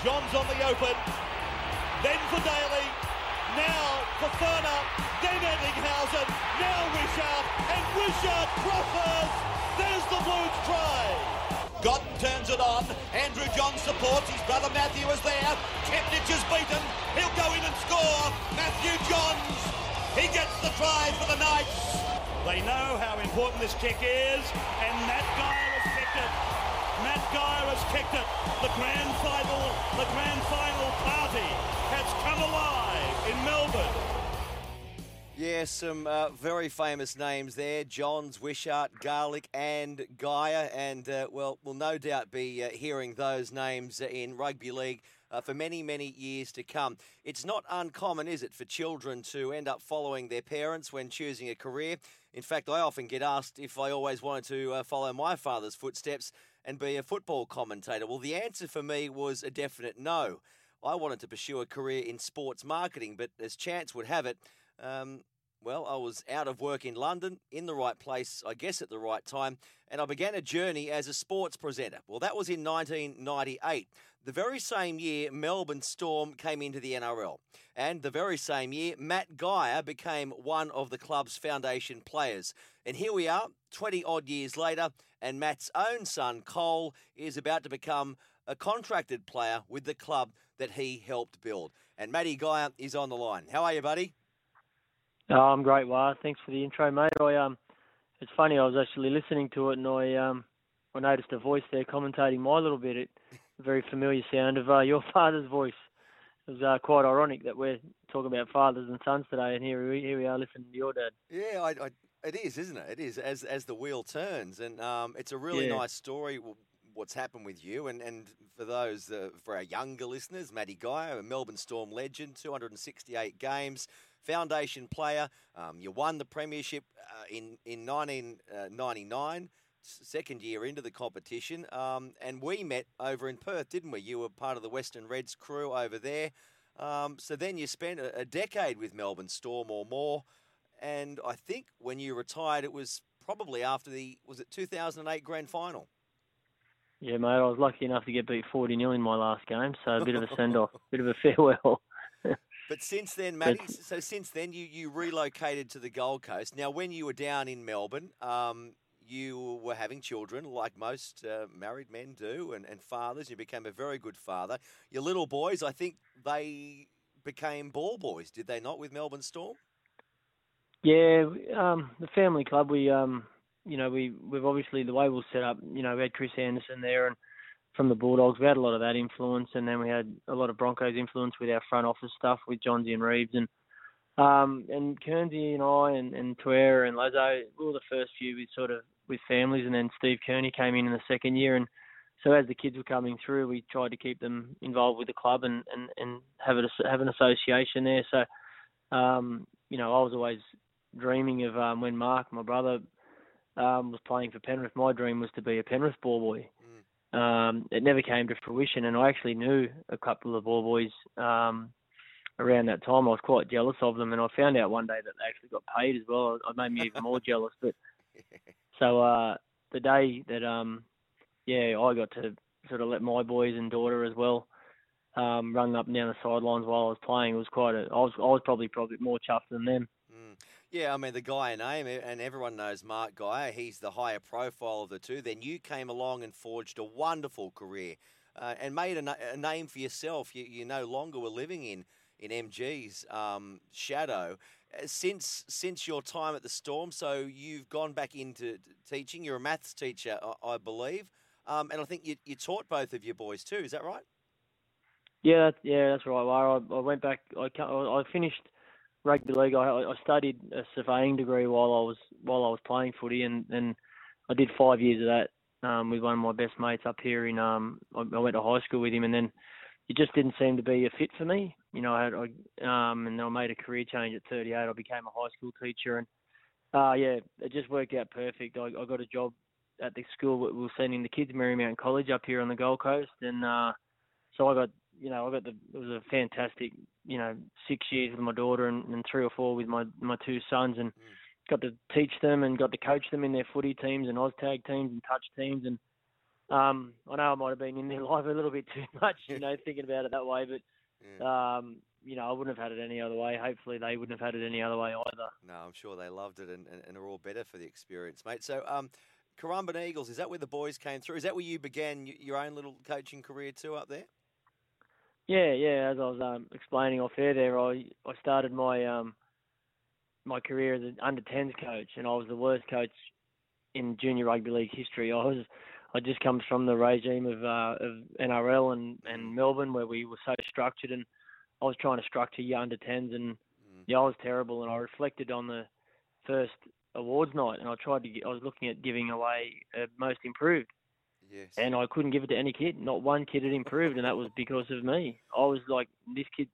Johns on the open, then for Daly, now for Ferner, then Ettinghausen, now Wishart, and Wishart proffers. There's the Blues try. Godden turns it on, Andrew Johns supports, his brother Matthew is there, Kepnich is beaten, he'll go in and score, Matthew Johns, he gets the try for the Knights. They know how important this kick is, and that guy has picked it. Matt Geyer has kicked it. The grand final party has come alive in Melbourne. Yeah, some very famous names there. Johns, Wishart, Garlic and Geyer. And, we'll no doubt be hearing those names in rugby league for many, many years to come. It's not uncommon, is it, for children to end up following their parents when choosing a career. In fact, I often get asked if I always wanted to follow my father's footsteps and be a football commentator. Well, the answer for me was a definite no. I wanted to pursue a career in sports marketing, but as chance would have it, I was out of work in London, in the right place, I guess at the right time, and I began a journey as a sports presenter. Well, that was in 1998. The very same year, Melbourne Storm came into the NRL. And the very same year, Matt Geyer became one of the club's foundation players. And here we are, 20-odd years later, and Matt's own son, Cole, is about to become a contracted player with the club that he helped build. And Matty Guy is on the line. How are you, buddy? Oh, I'm great, Wah. Thanks for the intro, mate. It's funny, I was actually listening to it and I noticed a voice there commentating my little bit. Very familiar sound of your father's voice. It was quite ironic that we're talking about fathers and sons today and here we are listening to your dad. Yeah, it is, isn't it? It is, as the wheel turns. And it's a really nice story, what's happened with you. And for those, for our younger listeners, Matty Guy, a Melbourne Storm legend, 268 games, foundation player. You won the premiership in 1999, second year into the competition. And we met over in Perth, didn't we? You were part of the Western Reds crew over there. So then you spent a decade with Melbourne Storm or more. And I think when you retired, it was probably after was it 2008 grand final? Yeah, mate, I was lucky enough to get beat 40-0 in my last game. So a bit of a send-off, bit of a farewell. But since then, Matty, you relocated to the Gold Coast. Now, when you were down in Melbourne, you were having children, like most married men do, and fathers. You became a very good father. Your little boys, I think they became ball boys, did they not, with Melbourne Storm? Yeah, the family club, we've obviously, the way we'll set up, we had Chris Anderson there and from the Bulldogs, we had a lot of that influence, and then we had a lot of Broncos influence with our front office stuff with Johnsy and Reeves and Kearney and I and Tuera and Lazo, we were the first few with families, and then Steve Kearney came in the second year, and so as the kids were coming through, we tried to keep them involved with the club and have an association there. So, I was always dreaming of when Mark, my brother, was playing for Penrith, my dream was to be a Penrith ball boy. It never came to fruition, and I actually knew a couple of ball boys around that time. I was quite jealous of them, and I found out one day that they actually got paid as well. It made me even more jealous. But so the day that I got to sort of let my boys and daughter as well run up and down the sidelines while I was playing, it was I was probably more chuffed than them. Yeah, I mean, the Geyer name, and everyone knows Mark Geyer. He's the higher profile of the two. Then you came along and forged a wonderful career and made a name for yourself. You no longer were living in MG's shadow. Since your time at the Storm, so you've gone back into teaching. You're a maths teacher, I believe. And I think you taught both of your boys too. Is that right? Yeah, that's right. Well, I went back. I finished rugby league. I studied a surveying degree while I was playing footy, and I did 5 years of that. with one of my best mates up here in I went to high school with him, and then it just didn't seem to be a fit for me. You know, and then I made a career change at 38. I became a high school teacher, and it just worked out perfect. I got a job at the school that we were sending the kids, Marymount College up here on the Gold Coast, and so it was a fantastic, 6 years with my daughter and 3 or 4 with my 2 sons, and got to teach them and got to coach them in their footy teams and Oztag teams and touch teams. And I know I might have been in their life a little bit too much, thinking about it that way, but I wouldn't have had it any other way. Hopefully they wouldn't have had it any other way either. No, I'm sure they loved it and are all better for the experience, mate. So Currumbin Eagles, is that where the boys came through? Is that where you began your own little coaching career too up there? Yeah. As I was explaining off air there, I started my my career as an under-10s coach, and I was the worst coach in junior rugby league history. I just come from the regime of NRL and Melbourne, where we were so structured, and I was trying to structure your under-10s, and I was terrible. And I reflected on the first awards night, and I was looking at giving away most improved. Yes. And I couldn't give it to any kid. Not one kid had improved, and that was because of me. I was like, this kid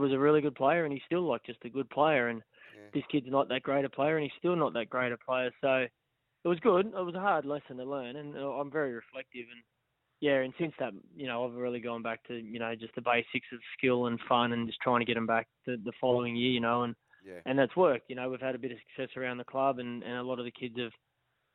was a really good player, and he's still just a good player. And this kid's not that great a player, and he's still not that great a player. So it was good. It was a hard lesson to learn, and I'm very reflective. And and since that, I've really gone back to, just the basics of skill and fun, and just trying to get them back the following year, and that's worked. We've had a bit of success around the club, and a lot of the kids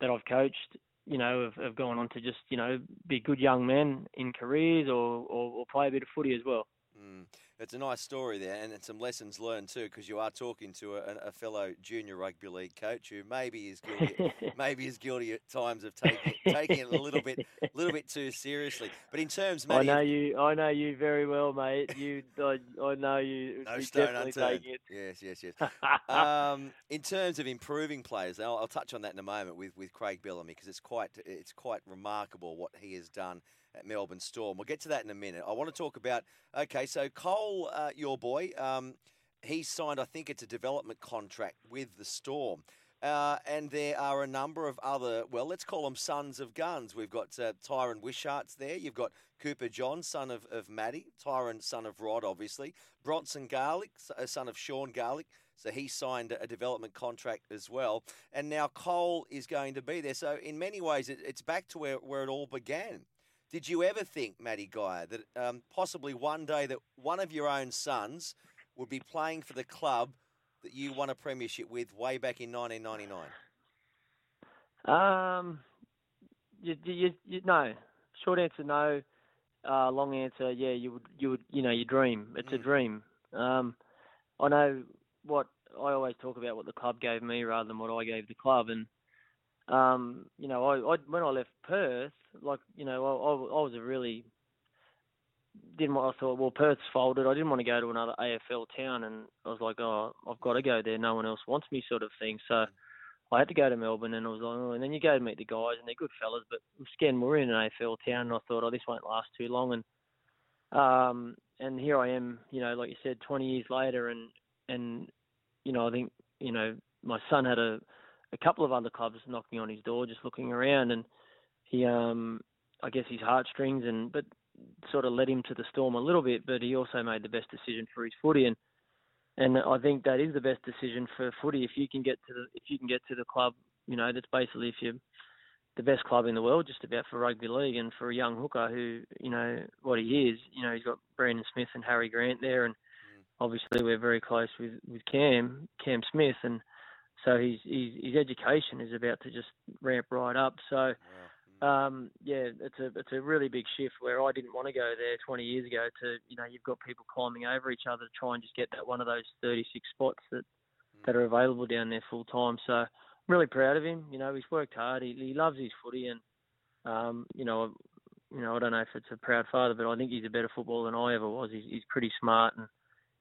that I've coached, have gone on to just, be good young men in careers or play a bit of footy as well. It's a nice story there, and some lessons learned too, because you are talking to a fellow junior rugby league coach who maybe is guilty at times of taking it a little bit too seriously. But in terms, Matty, I know you very well, mate. I know you. No stone unturned. Yes. In terms of improving players, I'll touch on that in a moment with Craig Bellamy, because it's quite remarkable what he has done at Melbourne Storm. We'll get to that in a minute. I want to talk about, so Cole, your boy, he signed, I think it's a development contract with the Storm. And there are a number of other, let's call them sons of guns. We've got Tyron Wishart's there. You've got Cooper John, son of Matty. Tyron, son of Rod, obviously. Bronson Garlic, son of Sean Garlic. So he signed a development contract as well. And now Cole is going to be there. So in many ways, it's back to where it all began. Did you ever think, Matty Guy, that possibly one day that one of your own sons would be playing for the club that you won a premiership with way back in 1999? No. Short answer, no. Long answer, yeah. You dream. It's a dream. I know what I always talk about, what the club gave me rather than what I gave the club, and. When I left Perth, I was I thought, Perth's folded. I didn't want to go to another AFL town, and I was like, I've got to go there. No one else wants me, sort of thing. So I had to go to Melbourne, and I was like, and then you go to meet the guys, and they're good fellas, but again, we're in an AFL town, and I thought, this won't last too long. And here I am, like you said, 20 years later, and I think, my son had a couple of other clubs knocking on his door, just looking around, and he, I guess his heartstrings but sort of led him to the Storm a little bit, but he also made the best decision for his footy, and I think that is the best decision for footy. If you can get to the club, that's basically if you're the best club in the world, just about, for rugby league, and for a young hooker who, what he is, he's got Brandon Smith and Harry Grant there, and obviously we're very close with Cam Smith, and so his education is about to just ramp right up. So, it's a really big shift where I didn't want to go there 20 years ago to, you've got people climbing over each other to try and just get that one of those 36 spots that are available down there full time. So I'm really proud of him. He's worked hard. He loves his footy, and, I don't know if it's a proud father, but I think he's a better footballer than I ever was. He's pretty smart, and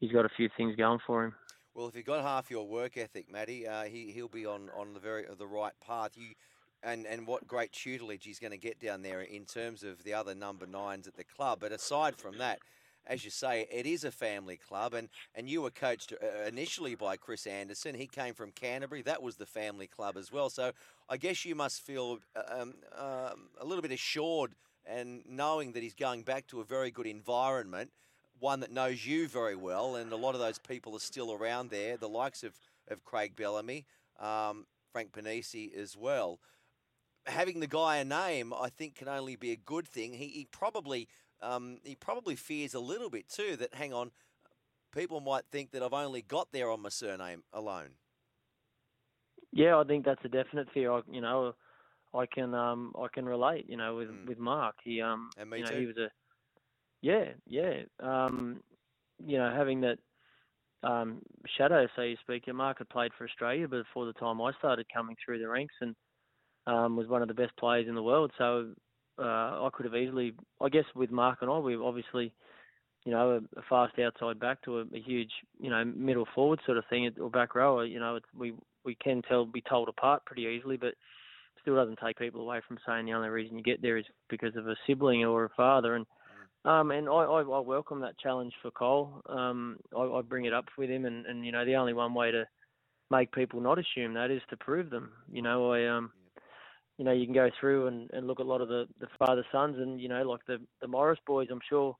he's got a few things going for him. Well, if you've got half your work ethic, Matty, he'll be on the right path. And what great tutelage he's going to get down there in terms of the other number 9s at the club. But aside from that, as you say, it is a family club, and you were coached initially by Chris Anderson. He came from Canterbury. That was the family club as well. So I guess you must feel a little bit assured and knowing that he's going back to a very good environment, one that knows you very well, and a lot of those people are still around there, the likes of Craig Bellamy, Frank Panisi as well. Having the guy a name, I think, can only be a good thing. He probably fears a little bit too that, hang on, people might think that I've only got there on my surname alone. Yeah, I think that's a definite fear. I can relate. With Mark, he was a having that shadow, so you speak. Mark had played for Australia before the time I started coming through the ranks, and was one of the best players in the world. So I could have easily, I guess, with Mark and I, we were obviously, a fast outside back to a huge, middle forward sort of thing, or back rower. We can be told apart pretty easily, but still doesn't take people away from saying the only reason you get there is because of a sibling or a father. And I welcome that challenge for Cole. I bring it up with him, and the only one way to make people not assume that is to prove them. You can go through and look at a lot of the father sons and, like the Morris boys, I'm sure,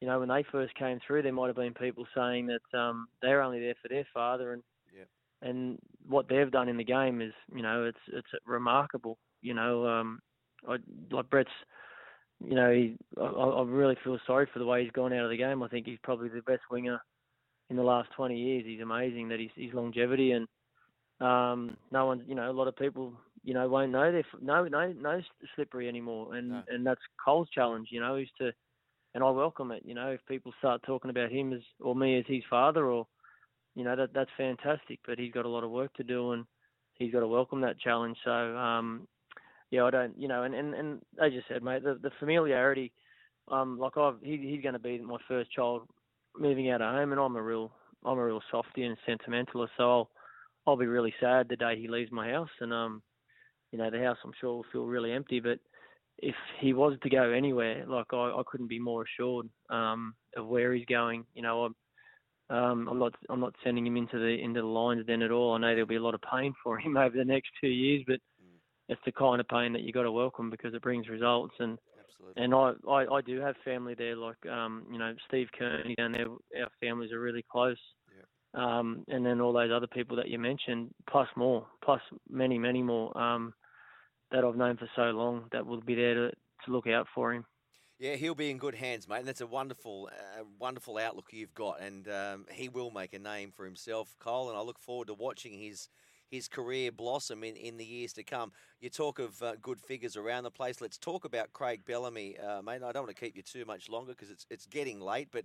when they first came through, there might have been people saying that they're only there for their father. And what they've done in the game is, it's remarkable. Like Brett's, I really feel sorry for the way he's gone out of the game. I think he's probably the best winger in the last 20 years. He's amazing that his longevity and no one, a lot of people, won't know they're no slippery anymore. And that's Cole's challenge, and I welcome it. If people start talking about him as, or me as his father, or, that's fantastic, but he's got a lot of work to do and he's got to welcome that challenge. So, I don't, and as you said, mate, the familiarity, he's going to be my first child moving out of home, and I'm a real softie and sentimentalist, so I'll be really sad the day he leaves my house, and the house I'm sure will feel really empty. But if he was to go anywhere, I couldn't be more assured of where he's going. I'm not sending him into the lines then at all. I know there'll be a lot of pain for him over the next 2 years, but it's the kind of pain that you got to welcome because it brings results. And absolutely. And I do have family there, Steve Kearney down there. Our families are really close. Yeah. And then all those other people that you mentioned, plus many, many more that I've known for so long that will be there to look out for him. Yeah, he'll be in good hands, mate. And that's a wonderful outlook you've got. And he will make a name for himself, Cole. And I look forward to watching his career blossom in the years to come. You talk of good figures around the place. Let's talk about Craig Bellamy, mate. I don't want to keep you too much longer because it's getting late, but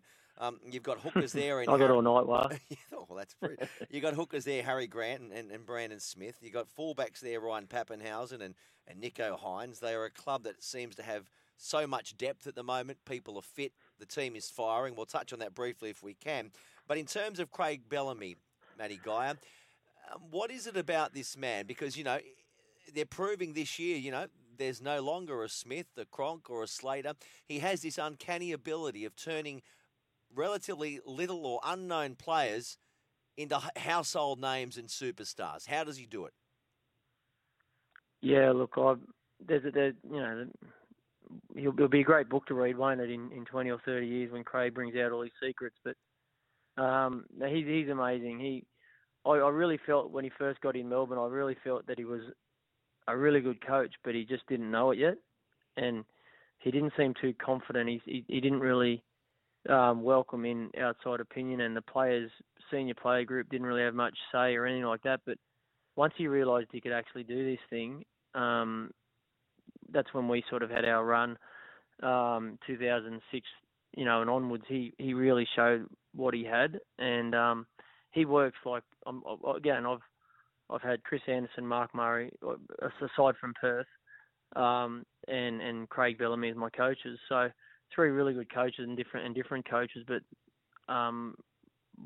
you've got hookers there. I got all night, wow. Oh, that's pretty. You've got hookers there, Harry Grant and Brandon Smith. You've got fullbacks there, Ryan Papenhuyzen and Nicho Hynes. They are a club that seems to have so much depth at the moment. People are fit. The team is firing. We'll touch on that briefly if we can. But in terms of Craig Bellamy, Matty Guy, what is it about this man? Because, they're proving this year, there's no longer a Smith, a Cronk or a Slater. He has this uncanny ability of turning relatively little or unknown players into household names and superstars. How does he do it? Yeah, look, it'll be a great book to read, won't it, in 20 or 30 years when Craig brings out all his secrets. But he's amazing. I really felt when he first got in Melbourne, I really felt that he was a really good coach, but he just didn't know it yet. And he didn't seem too confident. He didn't really welcome in outside opinion, and the players, senior player group didn't really have much say or anything like that. But once he realised he could actually do this thing, that's when we sort of had our run, 2006, and onwards. He really showed what he had, and he works like, again, I've had Chris Anderson, Mark Murray, aside from Perth, and Craig Bellamy as my coaches. So three really good coaches and different coaches. But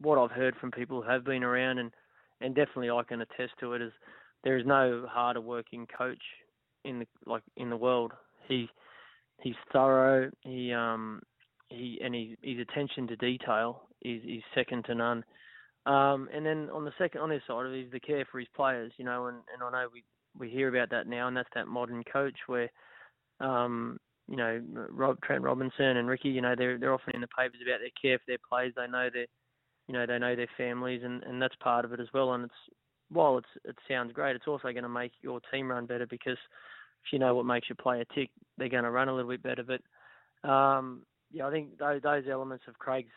what I've heard from people who have been around, and definitely I can attest to it, is there is no harder working coach in the world. He's thorough. He his attention to detail is second to none. And then on his side of it is the care for his players, you know, and I know we hear about that now, and that's that modern coach where, you know, Trent Robinson and Ricky, you know, they're often in the papers about their care for their players. They know their families, and that's part of it as well. And it sounds great, it's also going to make your team run better, because if you know what makes your player tick, they're going to run a little bit better. But yeah, I think those elements of Craig's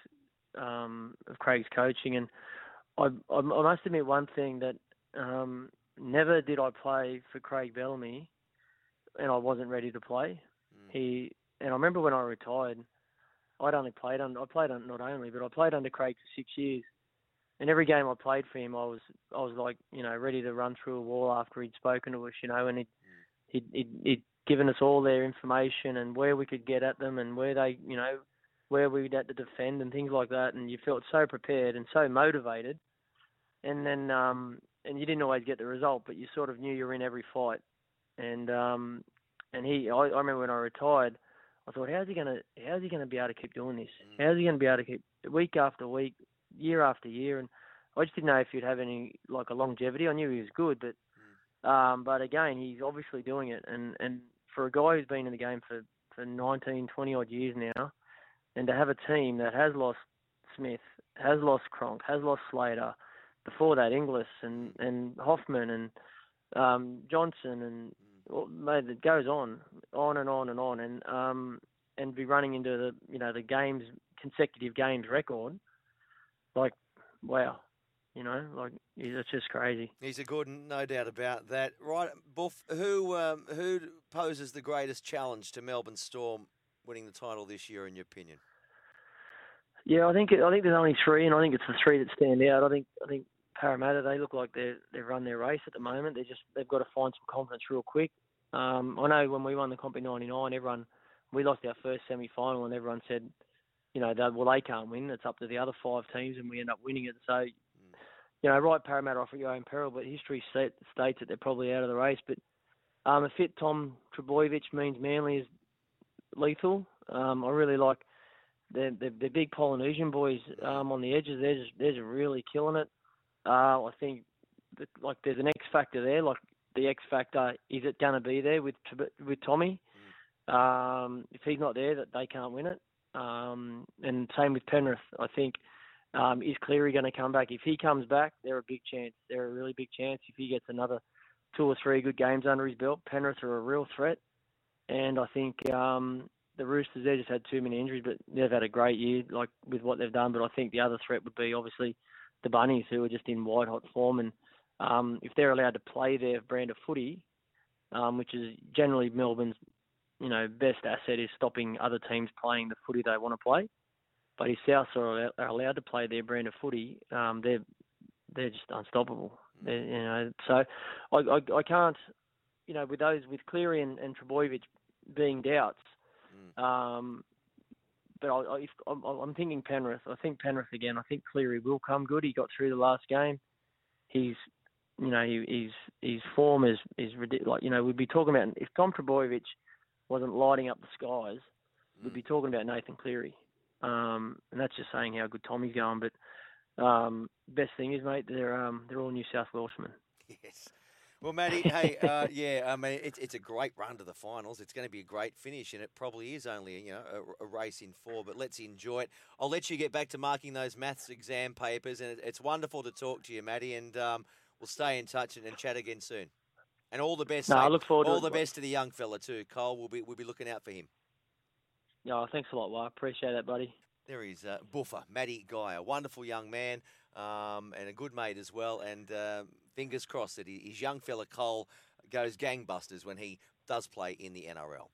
coaching, and I must admit one thing, that never did I play for Craig Bellamy, and I wasn't ready to play. And I remember when I retired, I played under Craig for 6 years. And every game I played for him, I was like, you know, ready to run through a wall after he'd spoken to us, you know, and he'd given us all their information and where we could get at them and where we'd had to defend and things like that. And you felt so prepared and so motivated. And then, and you didn't always get the result, but you sort of knew you were in every fight. And I remember when I retired, I thought, how's he gonna be able to keep doing this? How's he gonna be able to keep week after week, year after year? And I just didn't know if he'd have any like a longevity. I knew he was good, but again, he's obviously doing it. And for a guy who's been in the game for 19, 20 odd years now, and to have a team that has lost Smith, has lost Cronk, has lost Slater, before that Inglis and Hoffman and Johnson and mate, it goes on and on and on, and be running into the the consecutive games record. Like, wow, it's just crazy. He's a good, no doubt about that. Right, Buff, who poses the greatest challenge to Melbourne Storm winning the title this year, in your opinion? Yeah, I think there's only three, and I think it's the three that stand out. I think Parramatta, they look like they've run their race at the moment. They've got to find some confidence real quick. I know when we won the comp in 99, we lost our first semi-final, and everyone said, they can't win. It's up to the other five teams, and we end up winning it. So, Parramatta off at your own peril, but history states that they're probably out of the race. But a fit Tom Trbojevic means Manly is lethal. I really like the big Polynesian boys on the edges. They're really killing it. I think there's an X factor there. Like, the X factor, is it going to be there with Tommy? If he's not there, that they can't win it. And same with Penrith. I think, is Cleary going to come back? If he comes back, they're a big chance. They're a really big chance. If he gets another two or three good games under his belt, Penrith are a real threat. And I think the Roosters, they just had too many injuries, but they've had a great year with what they've done. But I think the other threat would be obviously the Bunnies, who are just in white-hot form. And if they're allowed to play their brand of footy, which is generally Melbourne's, best asset is stopping other teams playing the footy they want to play. But if Souths are allowed to play their brand of footy, they're just unstoppable. So I can't, with Cleary and Trbojevic being doubts. But I'm thinking Penrith. I think Penrith again. I think Cleary will come good. He got through the last game. His form is ridiculous. We'd be talking about, if Tom Trbojevic wasn't lighting up the skies, we'd be talking about Nathan Cleary. And that's just saying how good Tommy's going. But best thing is, mate, they're all New South Welshman. Yes. Well, Matty, hey, it's a great run to the finals. It's going to be a great finish, and it probably is only, a race in four, but let's enjoy it. I'll let you get back to marking those maths exam papers, and it's wonderful to talk to you, Matty, and we'll stay in touch and chat again soon. And all the best. I look forward to it. All the best to the young fella too, Cole. We'll be looking out for him. No, thanks a lot, Wai. Appreciate that, buddy. There is Buffer, Matty Guy, a wonderful young man, and a good mate as well, and... fingers crossed that his young fella Cole goes gangbusters when he does play in the NRL.